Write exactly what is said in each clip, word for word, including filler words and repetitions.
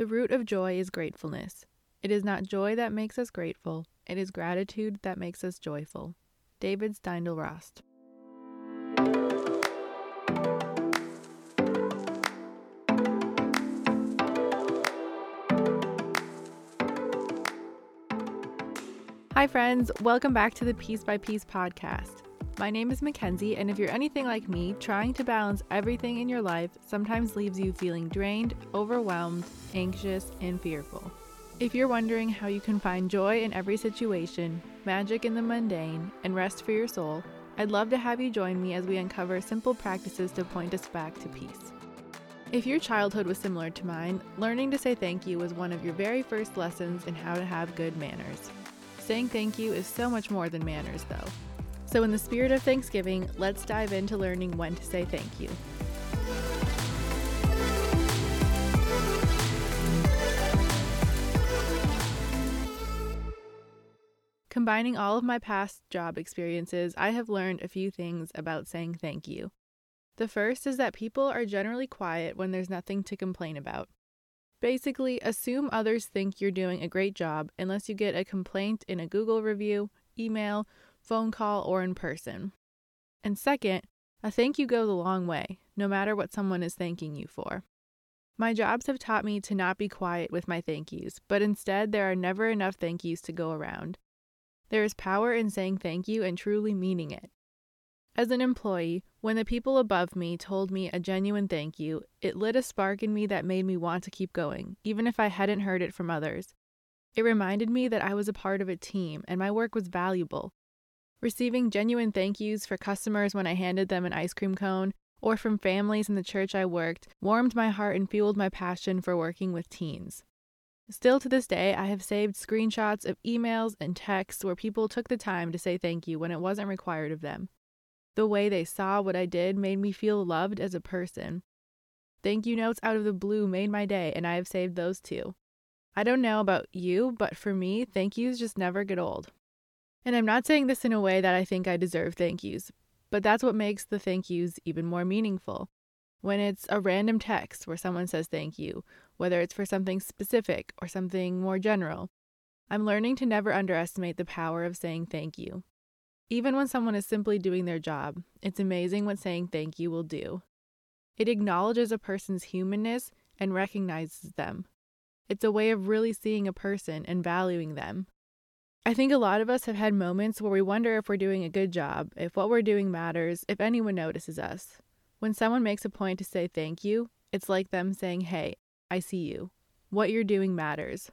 The root of joy is gratefulness. It is not joy that makes us grateful. It is gratitude that makes us joyful. David Steindl-Rost. Hi friends, welcome back to the Piece by Piece podcast. My name is Mackenzie, and if you're anything like me, trying to balance everything in your life sometimes leaves you feeling drained, overwhelmed, anxious, and fearful. If you're wondering how you can find joy in every situation, magic in the mundane, and rest for your soul, I'd love to have you join me as we uncover simple practices to point us back to peace. If your childhood was similar to mine, learning to say thank you was one of your very first lessons in how to have good manners. Saying thank you is so much more than manners, though. So in the spirit of Thanksgiving, let's dive into learning when to say thank you. Combining all of my past job experiences, I have learned a few things about saying thank you. The first is that people are generally quiet when there's nothing to complain about. Basically, assume others think you're doing a great job unless you get a complaint in a Google review, email, phone call, or in person. And second, a thank you goes a long way, no matter what someone is thanking you for. My jobs have taught me to not be quiet with my thank yous, but instead there are never enough thank yous to go around. There is power in saying thank you and truly meaning it. As an employee, when the people above me told me a genuine thank you, it lit a spark in me that made me want to keep going, even if I hadn't heard it from others. It reminded me that I was a part of a team and my work was valuable. Receiving genuine thank yous for customers when I handed them an ice cream cone, or from families in the church I worked, warmed my heart and fueled my passion for working with teens. Still to this day, I have saved screenshots of emails and texts where people took the time to say thank you when it wasn't required of them. The way they saw what I did made me feel loved as a person. Thank you notes out of the blue made my day, and I have saved those too. I don't know about you, but for me, thank yous just never get old. And I'm not saying this in a way that I think I deserve thank yous, but that's what makes the thank yous even more meaningful. When it's a random text where someone says thank you, whether it's for something specific or something more general, I'm learning to never underestimate the power of saying thank you. Even when someone is simply doing their job, it's amazing what saying thank you will do. It acknowledges a person's humanness and recognizes them. It's a way of really seeing a person and valuing them. I think a lot of us have had moments where we wonder if we're doing a good job, if what we're doing matters, if anyone notices us. When someone makes a point to say thank you, it's like them saying, hey, I see you. What you're doing matters.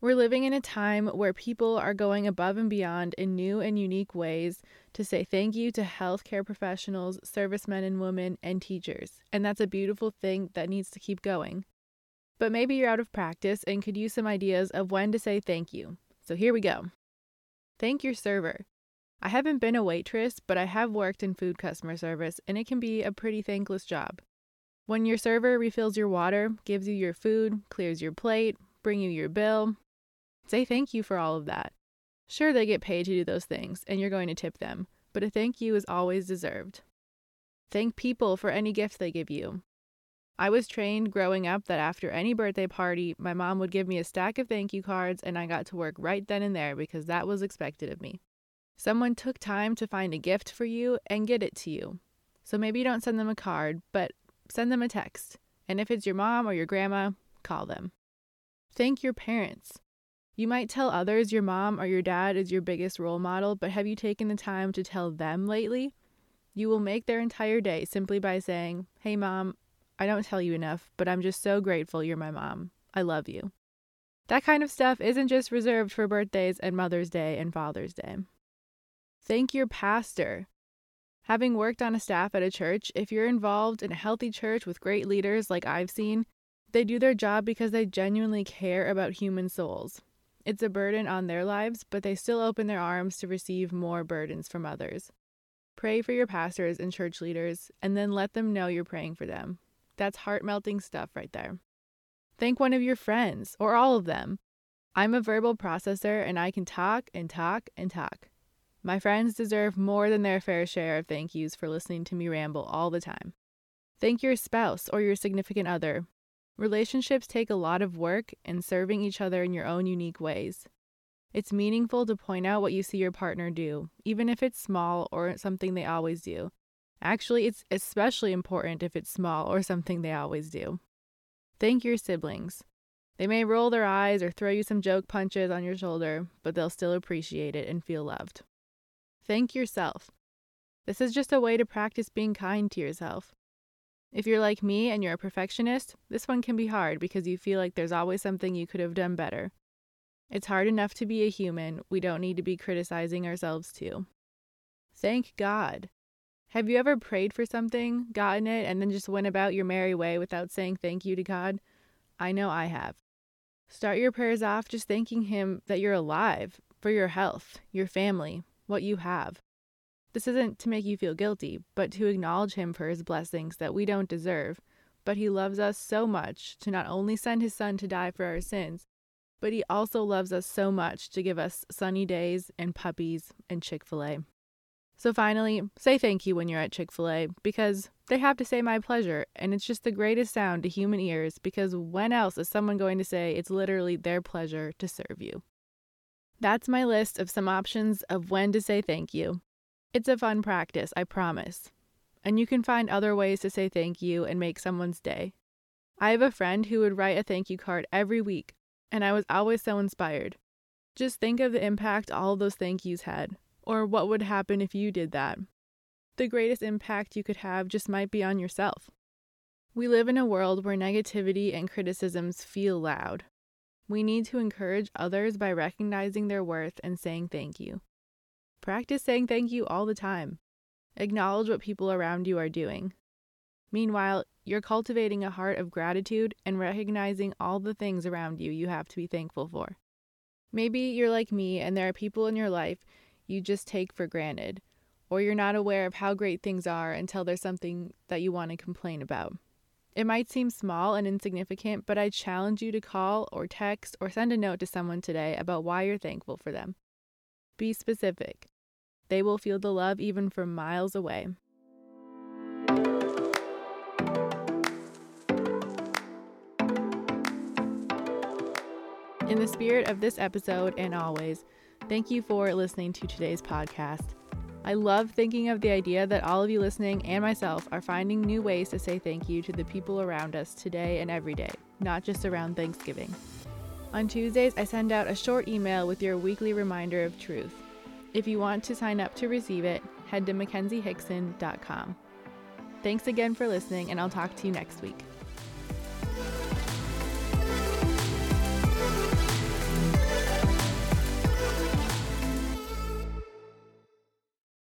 We're living in a time where people are going above and beyond in new and unique ways to say thank you to healthcare professionals, servicemen and women, and teachers. And that's a beautiful thing that needs to keep going. But maybe you're out of practice and could use some ideas of when to say thank you. So here we go. Thank your server. I haven't been a waitress, but I have worked in food customer service, and it can be a pretty thankless job. When your server refills your water, gives you your food, clears your plate, brings you your bill, say thank you for all of that. Sure, they get paid to do those things, and you're going to tip them, but a thank you is always deserved. Thank people for any gifts they give you. I was trained growing up that after any birthday party, my mom would give me a stack of thank you cards, and I got to work right then and there because that was expected of me. Someone took time to find a gift for you and get it to you. So maybe you don't send them a card, but send them a text. And if it's your mom or your grandma, call them. Thank your parents. You might tell others your mom or your dad is your biggest role model, but have you taken the time to tell them lately? You will make their entire day simply by saying, hey mom, I don't tell you enough, but I'm just so grateful you're my mom. I love you. That kind of stuff isn't just reserved for birthdays and Mother's Day and Father's Day. Thank your pastor. Having worked on a staff at a church, if you're involved in a healthy church with great leaders like I've seen, they do their job because they genuinely care about human souls. It's a burden on their lives, but they still open their arms to receive more burdens from others. Pray for your pastors and church leaders, and then let them know you're praying for them. That's heart-melting stuff right there. Thank one of your friends, or all of them. I'm a verbal processor, and I can talk and talk and talk. My friends deserve more than their fair share of thank yous for listening to me ramble all the time. Thank your spouse or your significant other. Relationships take a lot of work and serving each other in your own unique ways. It's meaningful to point out what you see your partner do, even if it's small or something they always do. Actually, it's especially important if it's small or something they always do. Thank your siblings. They may roll their eyes or throw you some joke punches on your shoulder, but they'll still appreciate it and feel loved. Thank yourself. This is just a way to practice being kind to yourself. If you're like me and you're a perfectionist, this one can be hard because you feel like there's always something you could have done better. It's hard enough to be a human. We don't need to be criticizing ourselves too. Thank God. Have you ever prayed for something, gotten it, and then just went about your merry way without saying thank you to God? I know I have. Start your prayers off just thanking Him that you're alive, for your health, your family, what you have. This isn't to make you feel guilty, but to acknowledge Him for His blessings that we don't deserve. But He loves us so much to not only send His Son to die for our sins, but He also loves us so much to give us sunny days and puppies and Chick-fil-A. So finally, say thank you when you're at Chick-fil-A, because they have to say "my pleasure," and it's just the greatest sound to human ears, because when else is someone going to say it's literally their pleasure to serve you? That's my list of some options of when to say thank you. It's a fun practice, I promise. And you can find other ways to say thank you and make someone's day. I have a friend who would write a thank you card every week, and I was always so inspired. Just think of the impact all those thank yous had, or what would happen if you did that. The greatest impact you could have just might be on yourself. We live in a world where negativity and criticisms feel loud. We need to encourage others by recognizing their worth and saying thank you. Practice saying thank you all the time. Acknowledge what people around you are doing. Meanwhile, you're cultivating a heart of gratitude and recognizing all the things around you you have to be thankful for. Maybe you're like me and there are people in your life you just take for granted, or you're not aware of how great things are until there's something that you want to complain about. It might seem small and insignificant, but I challenge you to call or text or send a note to someone today about why you're thankful for them. Be specific. They will feel the love even from miles away. In the spirit of this episode and always, thank you for listening to today's podcast. I love thinking of the idea that all of you listening and myself are finding new ways to say thank you to the people around us today and every day, not just around Thanksgiving. On Tuesdays, I send out a short email with your weekly reminder of truth. If you want to sign up to receive it, head to mackenzie hickson dot com. Thanks again for listening, and I'll talk to you next week.